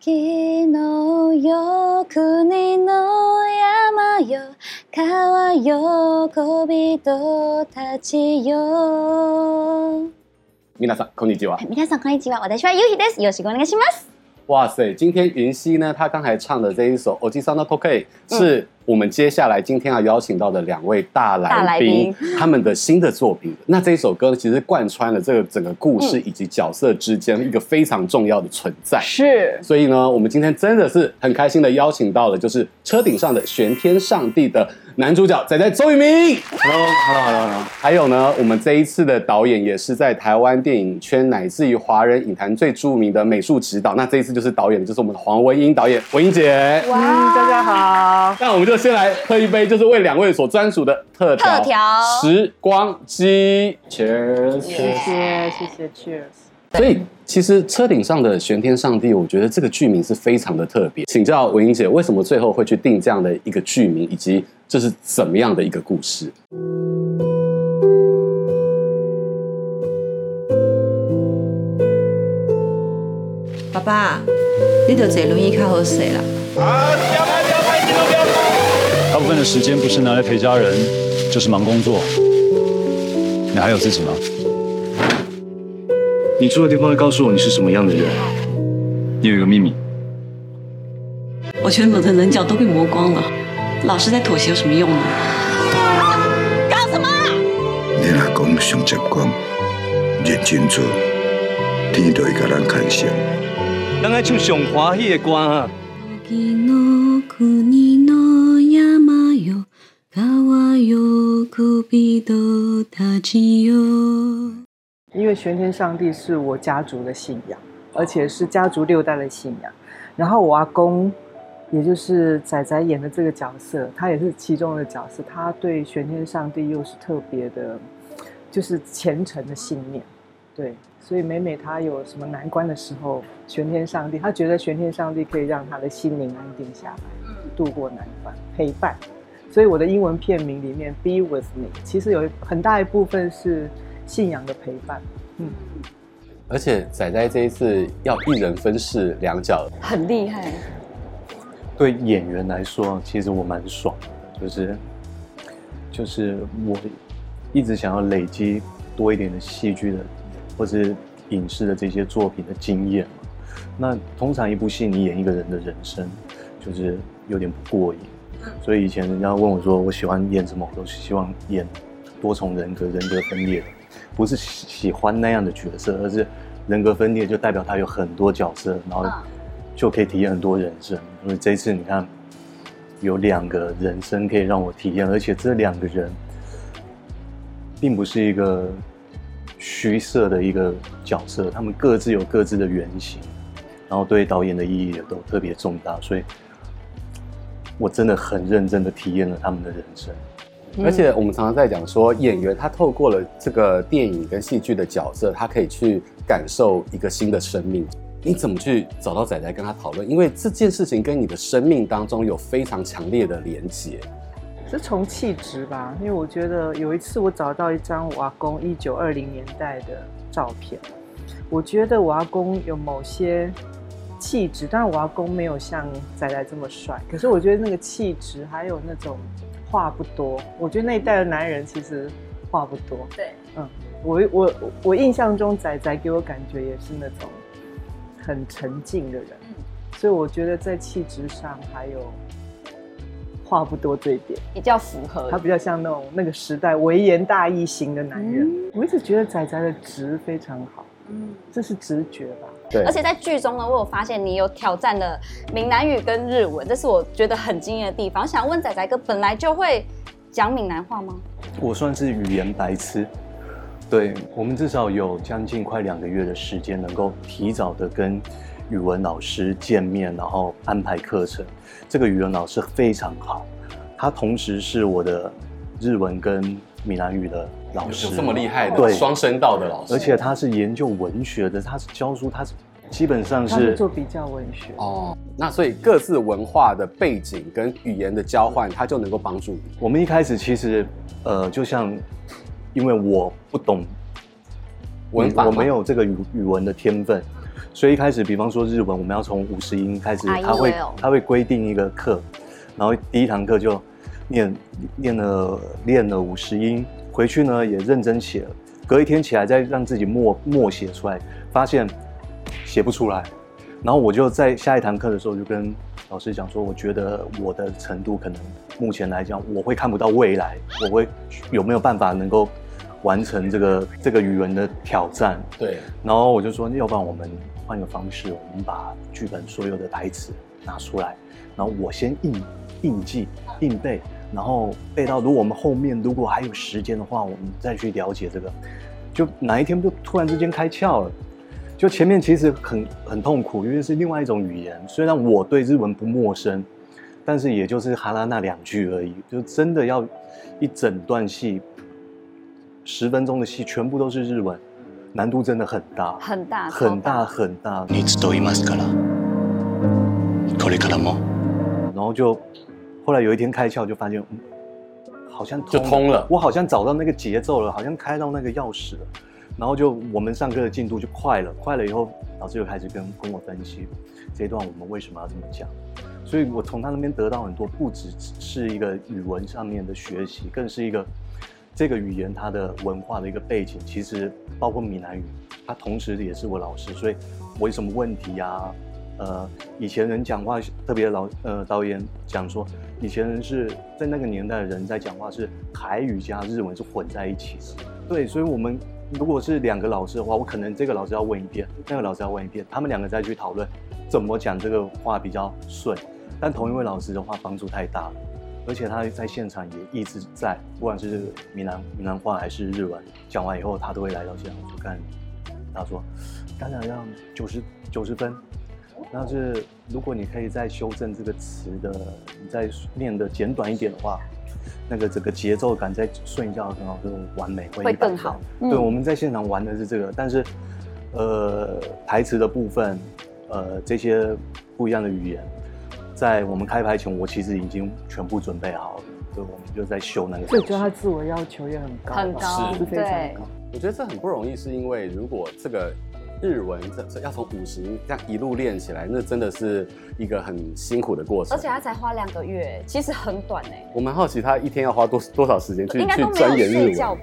届のよ国の山よ川よ小人たちよ。皆さんこんにちは。皆さんこんにちは。私はゆひです。よろしくお願いします。哇塞，今天云溪呢，她刚才唱的这一首《おじさんの時計》是我们接下来今天要邀请到的两位大来宾他们的新的作品。那这一首歌其实贯穿了这个整个故事以及角色之间一个非常重要的存在。是，所以呢，我们今天真的是很开心的邀请到了就是《车顶上的玄天上帝》的男主角仔周渝民。Hello。还有呢，我们这一次的导演也是在台湾电影圈乃至于华人影坛最著名的美术指导。那这一次就是导演就是我们的黄文英导演，文英姐。哇，大家好。那我们就先来喝一杯，就是为两位所专属的特调时光机。Cheers！ 谢谢 Cheers！ 所以其实车顶上的玄天上帝，我觉得这个剧名是非常的特别。请教文英姐，为什么最后会去定这样的一个剧名，以及这是怎么样的一个故事？爸爸，你就坐轮椅较好势啦。大部分的时间不是拿来陪家人，就是忙工作。你还有自己吗？你住的地方会告诉我你是什么样的人。你有一个秘密。我全本的棱角都被磨光了，老是在妥协有什么用呢？搞什么？你老公上接光，认真做，天都会给咱看相。咱爱唱上欢喜的歌啊！因为玄天上帝是我家族的信仰，而且是家族6代的信仰。然后我阿公，也就是仔仔演的这个角色，他也是其中的角色。他对玄天上帝又是特别的，就是虔诚的信念。对，所以每每他有什么难关的时候，玄天上帝，他觉得玄天上帝可以让他的心灵安定下来，度过难关，陪伴。所以我的英文片名里面 "Be with me" 其实有很大一部分是信仰的陪伴。而且仔仔这一次要一人分饰两角，很厉害。对演员来说，其实我蛮爽，就是我一直想要累积多一点的戏剧的。或是影视的这些作品的经验，那通常一部戏你演一个人的人生，就是有点不过瘾。所以以前人家问我说，我喜欢演什么，我都希望演多重人格、人格分裂的，不是喜欢那样的角色，而是人格分裂就代表他有很多角色，然后就可以体验很多人生。所以这一次你看，有2个人生可以让我体验，而且这2个人，并不是一个。虚设的一个角色，他们各自有各自的原型，然后对导演的意义也都特别重大，所以我真的很认真的体验了他们的人生。而且我们常常在讲说，演员他透过了这个电影跟戏剧的角色，他可以去感受一个新的生命。你怎么去找到仔仔跟他讨论？因为这件事情跟你的生命当中有非常强烈的连结。是从气质吧，因为我觉得有一次我找到一张我阿公1920年代的照片，我觉得我阿公有某些气质，当然我阿公没有像仔仔这么帅，可是我觉得那个气质还有那种话不多，我觉得那一代的男人其实话不多。对，我印象中仔仔给我感觉也是那种很沉静的人，所以我觉得在气质上还有。话不多这一点比较符合，他比较像那种那个时代微言大义型的男人。我一直觉得仔仔的值非常好，这是直觉吧？对。而且在剧中呢，我有发现你有挑战了闽南语跟日文，这是我觉得很惊艳的地方。我想问仔仔哥，本来就会讲闽南话吗？我算是语言白痴，对，我们至少有将近快2个月的时间，能够提早的跟。语文老师见面，然后安排课程。这个语文老师非常好，他同时是我的日文跟闽南语的老师，有这么厉害的，对，双声道的老师。而且他是研究文学的，他是教书，他是基本上是做比较文学。哦，那所以各自文化的背景跟语言的交换，它就能够帮助你。我们一开始其实就像因为我不懂文法，我没有这个语文的天分，所以一开始比方说日文我们要从50音开始，它会规定一个课，然后第一堂课就练了50音，回去呢也认真写了，隔一天起来再让自己默写出来，发现写不出来，然后我就在下一堂课的时候就跟老师讲说，我觉得我的程度可能目前来讲我会看不到未来，我会有没有办法能够完成这个语文的挑战。对，然后我就说要不然我们换个方式，我们把剧本所有的台词拿出来，然后我先硬背，然后背到如果我们后面如果还有时间的话，我们再去了解这个。就哪一天就突然之间开窍了，就前面其实很痛苦，因为是另外一种语言，虽然我对日文不陌生，但是也就是哈拉那2句而已，就真的要一整段戏10分钟的戏全部都是日文，难度真的很大。然后就后来有一天开窍，就发现好像就通了，我好像找到那个节奏了，好像开到那个钥匙了。然后就我们上课的进度就快了以后，老师就开始跟我分析这一段我们为什么要这么讲。所以我从他那边得到很多，不只是一个语文上面的学习，更是一个这个语言它的文化的一个背景。其实包括闽南语，他同时也是我老师，所以我有什么问题啊？以前人讲话，特别导演讲说，以前人是在那个年代的人在讲话是台语加日文是混在一起的。对，所以我们如果是2个老师的话，我可能这个老师要问一遍，那个老师要问一遍，他们2个再去讨论怎么讲这个话比较顺。但同一位老师的话帮助太大了，而且他在现场也一直在，不管是闽南话还是日文，讲完以后他都会来到现场说干，他说刚才让90分。那是如果你可以再修正这个词的，你再念的简短一点的话，那个整个节奏感再顺一下很好，就完美会更好。对，我们在现场玩的是这个，但是台词的部分，这些不一样的语言，在我们开拍前我其实已经全部准备好了，对，我们就在修那个。所以我觉得他自我要求也很高，很高，是非常高。我觉得这很不容易，是因为如果这个日文这要从50这样一路练起来，那真的是一个很辛苦的过程。而且他才花2个月，其实很短哎。我蛮好奇他一天要花多少时间去钻研日文？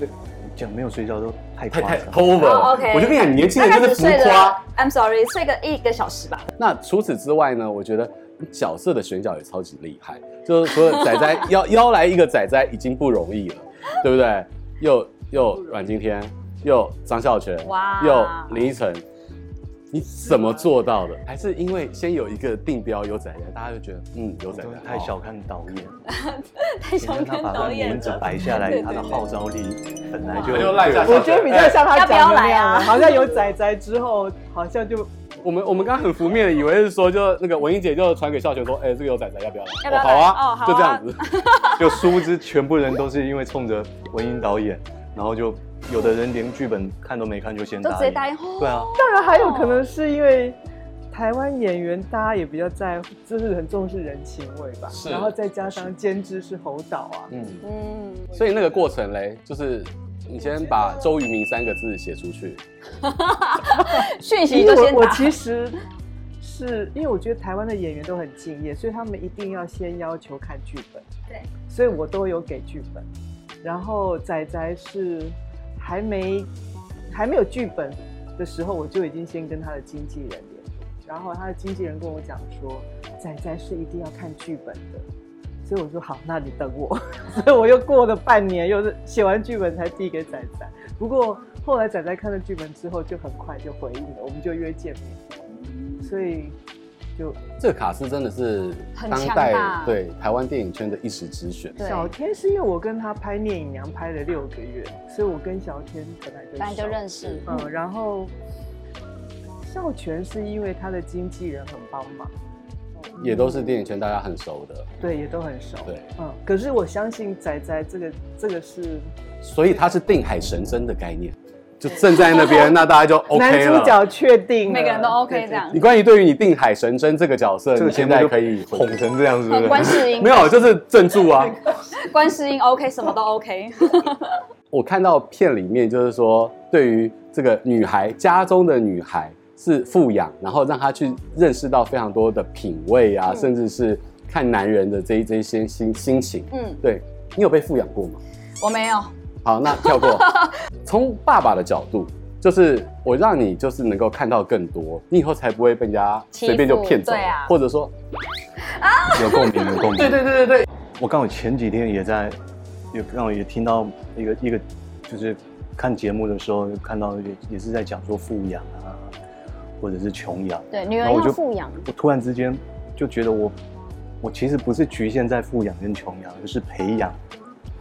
对，讲没有睡觉都太 over 了。Oh, okay. 我就跟你讲，年轻人就是浮夸。I'm sorry， 睡个1个小时吧。那除此之外呢？我觉得角色的选角也超级厉害，就是说仔仔邀来一个仔仔已经不容易了，对不对？又阮经天。又张孝全，又林依晨，你怎么做到的？还是因为先有一个定标有仔仔，大家就觉得有仔仔，太小看导演，太小看导演，名字摆下来，他的号召力本来就赖在。我觉得比较像他讲的那样，好像有仔仔之后，好像就我们刚刚很负面的以为是说，就那个文英姐就传给孝全说，哎，这个有仔仔要不要来？要不要来？哦，好啊，就这样子，就殊不知全部人都是因为冲着文英导演，然后就。有的人连剧本看都没看就先答应，直接答应。对啊，当然还有可能是因为台湾演员大家也比较在乎，就是很重视人情味吧。是，然后再加上监制是侯导啊，所以那个过程嘞，就是你先把周渝民3个字写出去，讯息就先打。我其实是因为我觉得台湾的演员都很敬业，所以他们一定要先要求看剧本。对，所以我都有给剧本，然后仔仔是。还没有剧本的时候，我就已经先跟他的经纪人联络，然后他的经纪人跟我讲说，仔仔是一定要看剧本的，所以我说好，那你等我。所以我又过了半年，又是写完剧本才递给仔仔。不过后来仔仔看了剧本之后，就很快就回应了，我们就约见面。所以就这个卡司真的是当代对台湾电影圈的一时之选。小天是因为我跟他拍《聂隐娘》拍了6个月，所以我跟小天本来就认识。然后孝全是因为他的经纪人很帮忙，也都是电影圈大家很熟的。对，也都很熟。对，可是我相信仔仔这个是，所以他是定海神针的概念。就站在那边，那大家就 OK 了。男主角确定，每个人都 OK 这样。你关于对于你定海神针这个角色，你现在可以哄成这样是不是？观世音没有，就是镇住啊。观世音 OK， 什么都 OK。我看到片里面就是说，对于这个女孩，家中的女孩是富养，然后让她去认识到非常多的品味啊，甚至是看男人的这一些心情。嗯，对，你有被富养过吗？我没有。好，那跳过。从爸爸的角度，就是我让你就是能够看到更多，你以后才不会被人家随便就骗走，啊、或者说有共鸣，有共鸣。对。我刚好前几天也在，也听到一个，就是看节目的时候看到也是在讲说富养啊，或者是穷养。对，女人要富养。我突然之间就觉得我其实不是局限在富养跟穷养，而是培养。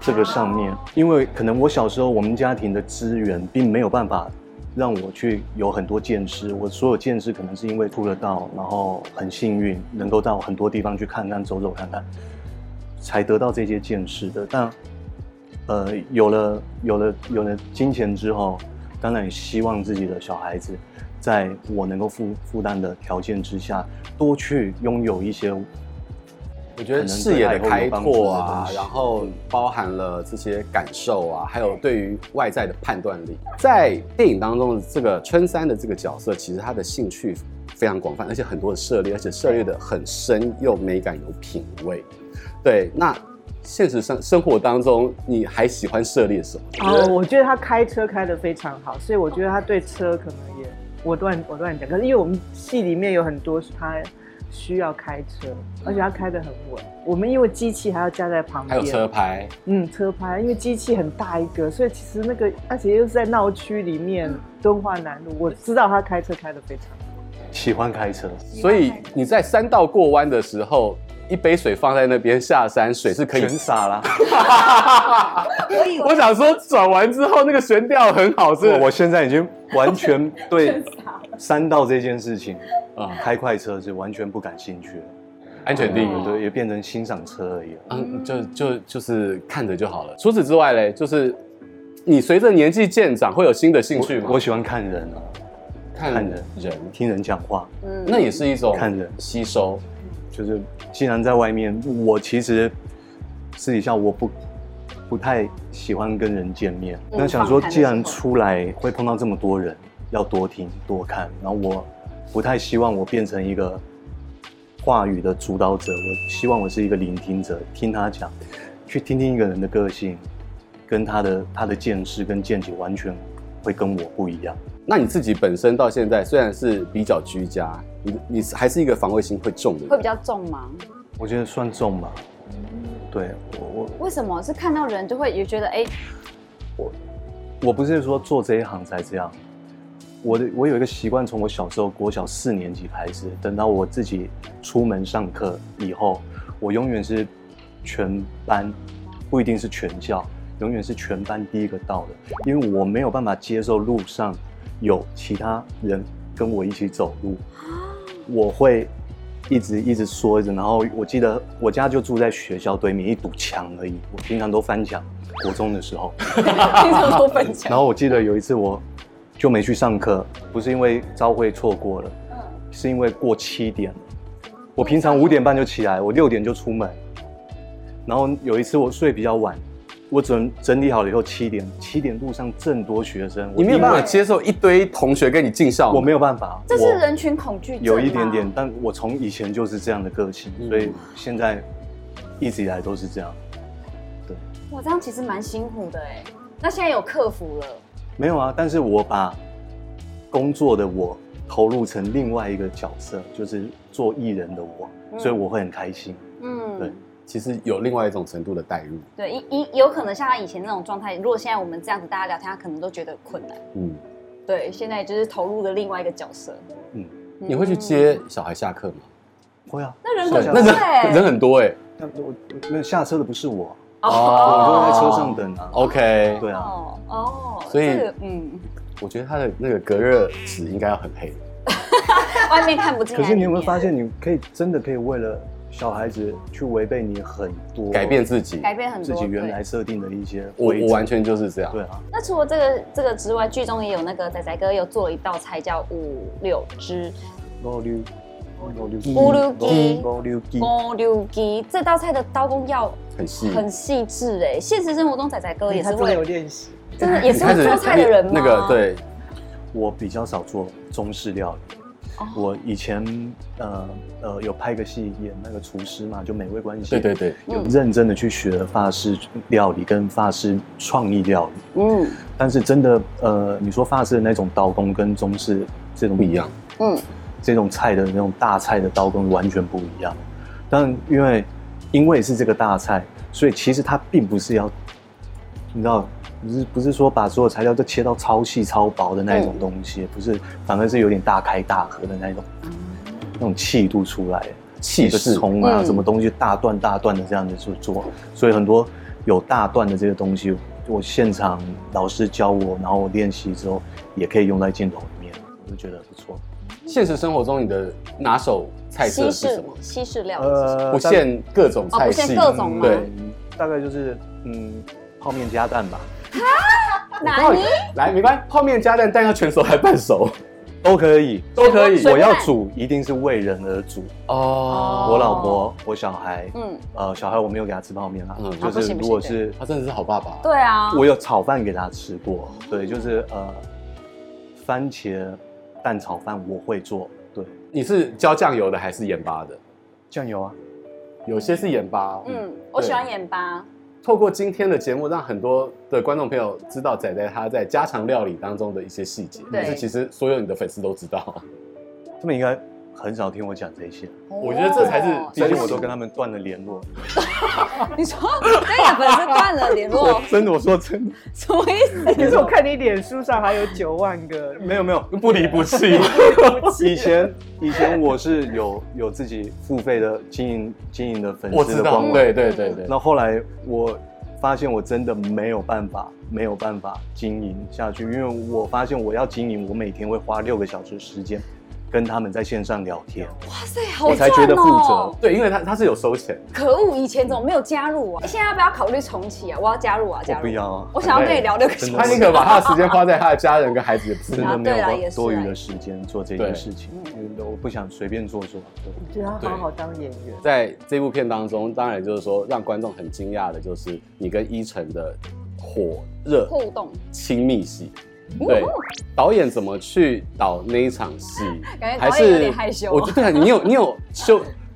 这个上面，因为可能我小时候我们家庭的资源并没有办法让我去有很多见识，我所有见识可能是因为出了道，然后很幸运能够到很多地方去看看走走看看，才得到这些见识的。但，有了金钱之后，当然也希望自己的小孩子，在我能够负担的条件之下，多去拥有一些。我觉得视野的开拓啊，然后包含了这些感受啊，还有对于外在的判断力。在电影当中，这个春山的这个角色，其实他的兴趣非常广泛，而且很多的涉猎，而且涉猎的很深，又美感有品味。对，那现实生活当中，你还喜欢涉猎什么？哦，我觉得他开车开得非常好，所以我觉得他对车可能也我乱讲，可是因为我们戏里面有很多他。需要开车，而且他开得很稳。我们因为机器还要架在旁边，还有车牌，车牌，因为机器很大一个，所以其实那个，而且又是在闹区里面，敦化南路，我知道他开车开得非常好，喜欢开车。所以你在山道过弯的时候，一杯水放在那边下山，水是可以全洒啦。我想说转完之后那个悬吊很好，是。我现在已经完全对山道这件事情。开快车是完全不感兴趣了，安全第一，对，也变成欣赏车而已了。就是看着就好了。除此之外嘞，就是你随着年纪渐长，会有新的兴趣吗？我喜欢看人啊，看人，听人讲话，那也是一种看人吸收。就是既然在外面，我其实私底下我不太喜欢跟人见面，那想说既然出来会碰到这么多人，要多听多看，然后我。不太希望我变成一个话语的主导者，我希望我是一个聆听者，听他讲，去听听一个人的个性，跟他的见识跟见解完全会跟我不一样。那你自己本身到现在虽然是比较居家，你还是一个防卫心会重的人，会比较重吗？我觉得算重吧。对，我为什么是看到人就会也觉得哎，我不是说做这一行才这样。我有一个习惯，从我小时候国小4年级开始，等到我自己出门上课以后，我永远是全班，不一定是全校，永远是全班第一个到的，因为我没有办法接受路上有其他人跟我一起走路，我会一直说着。然后我记得我家就住在学校对面一堵墙而已，我平常都翻墙，国中的时候，平常都翻墙。然后我记得有一次我。就没去上课，不是因为朝会错过了，是因为过7点了。我平常5点半就起来，我6点就出门。然后有一次我睡比较晚，我整理好了以后7点路上正多学生，你没有办法接受一堆同学跟你进校，我没有办法，这是人群恐惧症，有一点点，但我从以前就是这样的个性，所以现在一直以来都是这样。对，哇，这样其实蛮辛苦的哎。那现在有克服了。没有啊，但是我把工作的我投入成另外一个角色，就是做艺人的我，所以我会很开心。对，其实有另外一种程度的代入。对，有可能像他以前那种状态，如果现在我们这样子大家聊天，他可能都觉得困难。对，现在就是投入了另外一个角色。你会去接小孩下课吗？会啊。那人很多哎。那下车的不是我。我都在车上等啊。OK， 对啊。所以我觉得他的那个隔热纸应该要很黑，外面看不进来。可是你有没有发现，你可以真的为了小孩子去违背你很多，改变很多自己原来设定的一些规则，我完全就是这样。对啊。那除了这个之外，剧中也有那个仔仔哥有做了一道菜叫五柳鸡，这道菜的刀工要很细致哎。现实生活中仔仔哥也是会有练习，真的也是会做菜的人吗？那个对，我比较少做中式料理。我以前有拍个戏演那个厨师嘛，就美味关系。对对对，有认真的去学法式料理跟法式创意料理。嗯，但是真的你说法式的那种刀工跟中式这种不一样。嗯，这种菜的那种大菜的刀工完全不一样。但因为是这个大菜，所以其实它并不是要，你知道。不是说把所有材料都切到超细超薄的那一种东西，不是，反而是有点大开大合的那种气度出来，气势冲啊，什么东西大段大段的这样子去做，所以很多有大段的这些东西，我现场老师教我，然后我练习之后也可以用在镜头里面，我就觉得不错。现实生活中你的拿手菜色是什么？西式料理，不限各种菜系，不限各种吗？对，大概就是泡面加蛋吧。哪里来？没关系，泡面加蛋，蛋要全熟还半熟，都可以。我要煮，一定是为人而煮哦。我老婆，我小孩，小孩我没有给他吃泡面啦，就是如果是他真的是好爸爸，对啊，我有炒饭给他吃过，对，就是番茄蛋炒饭我会做，对。你是浇酱油的还是盐巴的？酱油啊，有些是盐巴，我喜欢盐巴。透过今天的节目，让很多的观众朋友知道仔仔他在家常料理当中的一些细节。但是其实所有你的粉丝都知道，他们应该很少听我讲这些。我觉得这才是，最近我都跟他们断了联络。你说跟你的粉丝断了联络？真的，我说真的。什么意思？可是我看你脸书上还有9万个。没有，不离不弃。以前我是有自己付费的经营的粉丝的官网，对。那后来我发现我真的没有办法经营下去，因为我发现我要经营，我每天会花6个小时时间。跟他们在线上聊天，哇塞，好赚哦！我才觉得负责，对，因为他是有收钱。可恶，以前怎么没有加入啊？现在要不要考虑重启啊？我要加入！我不要啊！我想要跟你聊6个小时。他宁可把他的时间花在他的家人跟孩子，真的没有多余的时间做这件事情。我不想随便做。我觉得他好好当演员。在这部片当中，当然就是说让观众很惊讶的就是你跟依晨的火热互动、亲密戏。对，导演怎么去导那一场戏？感觉导演有点害羞。对啊，你有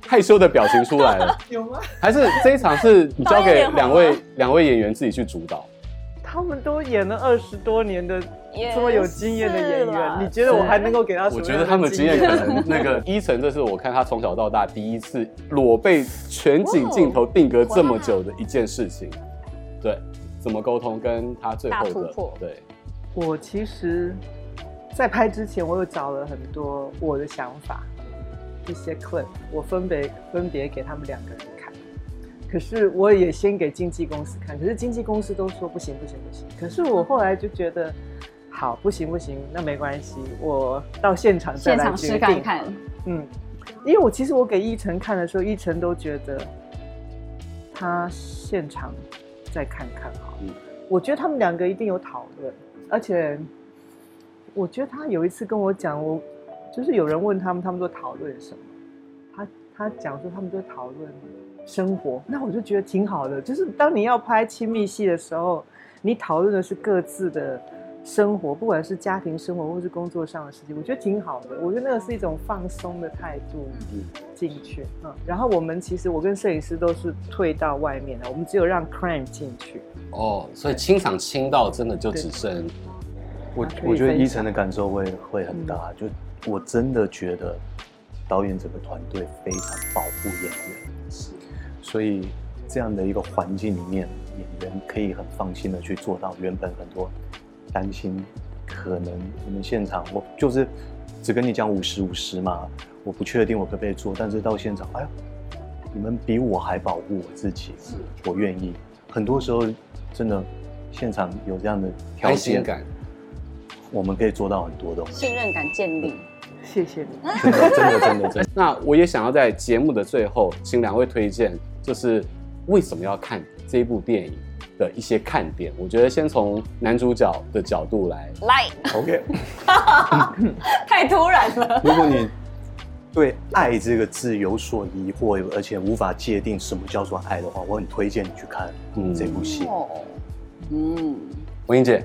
害羞的表情出来了，有吗？还是这一场是你交给两位演员自己去主导？他们都演了20多年的这么有经验的演员，你觉得我还能够给他什么？我觉得他们经验可能那个依晨，这是我看他从小到大第一次裸背全景镜头定格这么久的一件事情。对，怎么沟通跟他最后的对。我其实，在拍之前，我有找了很多我的想法，一些 clip， 我分别给他们2个人看。可是我也先给经纪公司看，可是经纪公司都说不行。可是我后来就觉得，好，不行，那没关系，我到现场再来决定。现场试看看。因为其实我给依晨看的时候，依晨都觉得他现场再看看好了。我觉得他们2个一定有讨论。而且，我觉得他有一次跟我讲，我就是有人问他们，他们都讨论什么？他讲说他们都讨论生活，那我就觉得挺好的。就是当你要拍亲密戏的时候，你讨论的是各自的生活，不管是家庭生活或是工作上的事情，我觉得挺好的。我觉得那个是一种放松的态度进去。然后我们其实我跟摄影师都是退到外面的，我们只有让 Crane 进去。所以清场清到真的就只剩我觉得依晨的感受会很大。就我真的觉得导演整个团队非常保护演员，所以这样的一个环境里面，演员可以很放心的去做到原本很多担心，可能我们现场我就是只跟你讲50/50嘛，我不确定我可不可以做，但是到现场，哎呀，你们比我还保护我自己，我愿意。很多时候，真的现场有这样的条件感，我们可以做到很多东西。信任感建立，谢谢你，真的。那我也想要在节目的最后，请两位推荐，就是为什么要看这部电影的一些看点。我觉得先从男主角的角度来 ，OK， 太突然了。如果你对爱这个字有所疑惑，而且无法界定什么叫做爱的话，我很推荐你去看这部戏。文英姐，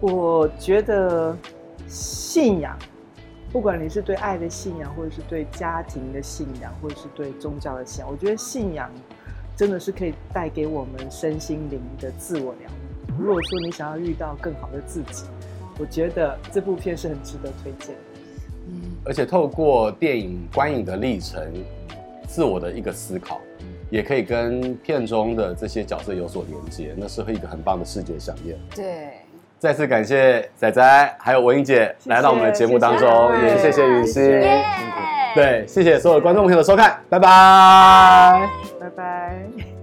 我觉得信仰，不管你是对爱的信仰，或者是对家庭的信仰，或者是对宗教的信仰，我觉得信仰真的是可以带给我们身心灵的自我疗愈。如果说你想要遇到更好的自己，我觉得这部片是很值得推荐的。而且透过电影观影的历程，自我的一个思考，也可以跟片中的这些角色有所连接，那是一个很棒的视觉飨宴。对，再次感谢仔仔还有文英姐来到我们的节目当中，也谢谢云昕，对，谢谢所有观众朋友的收看，拜拜，拜拜。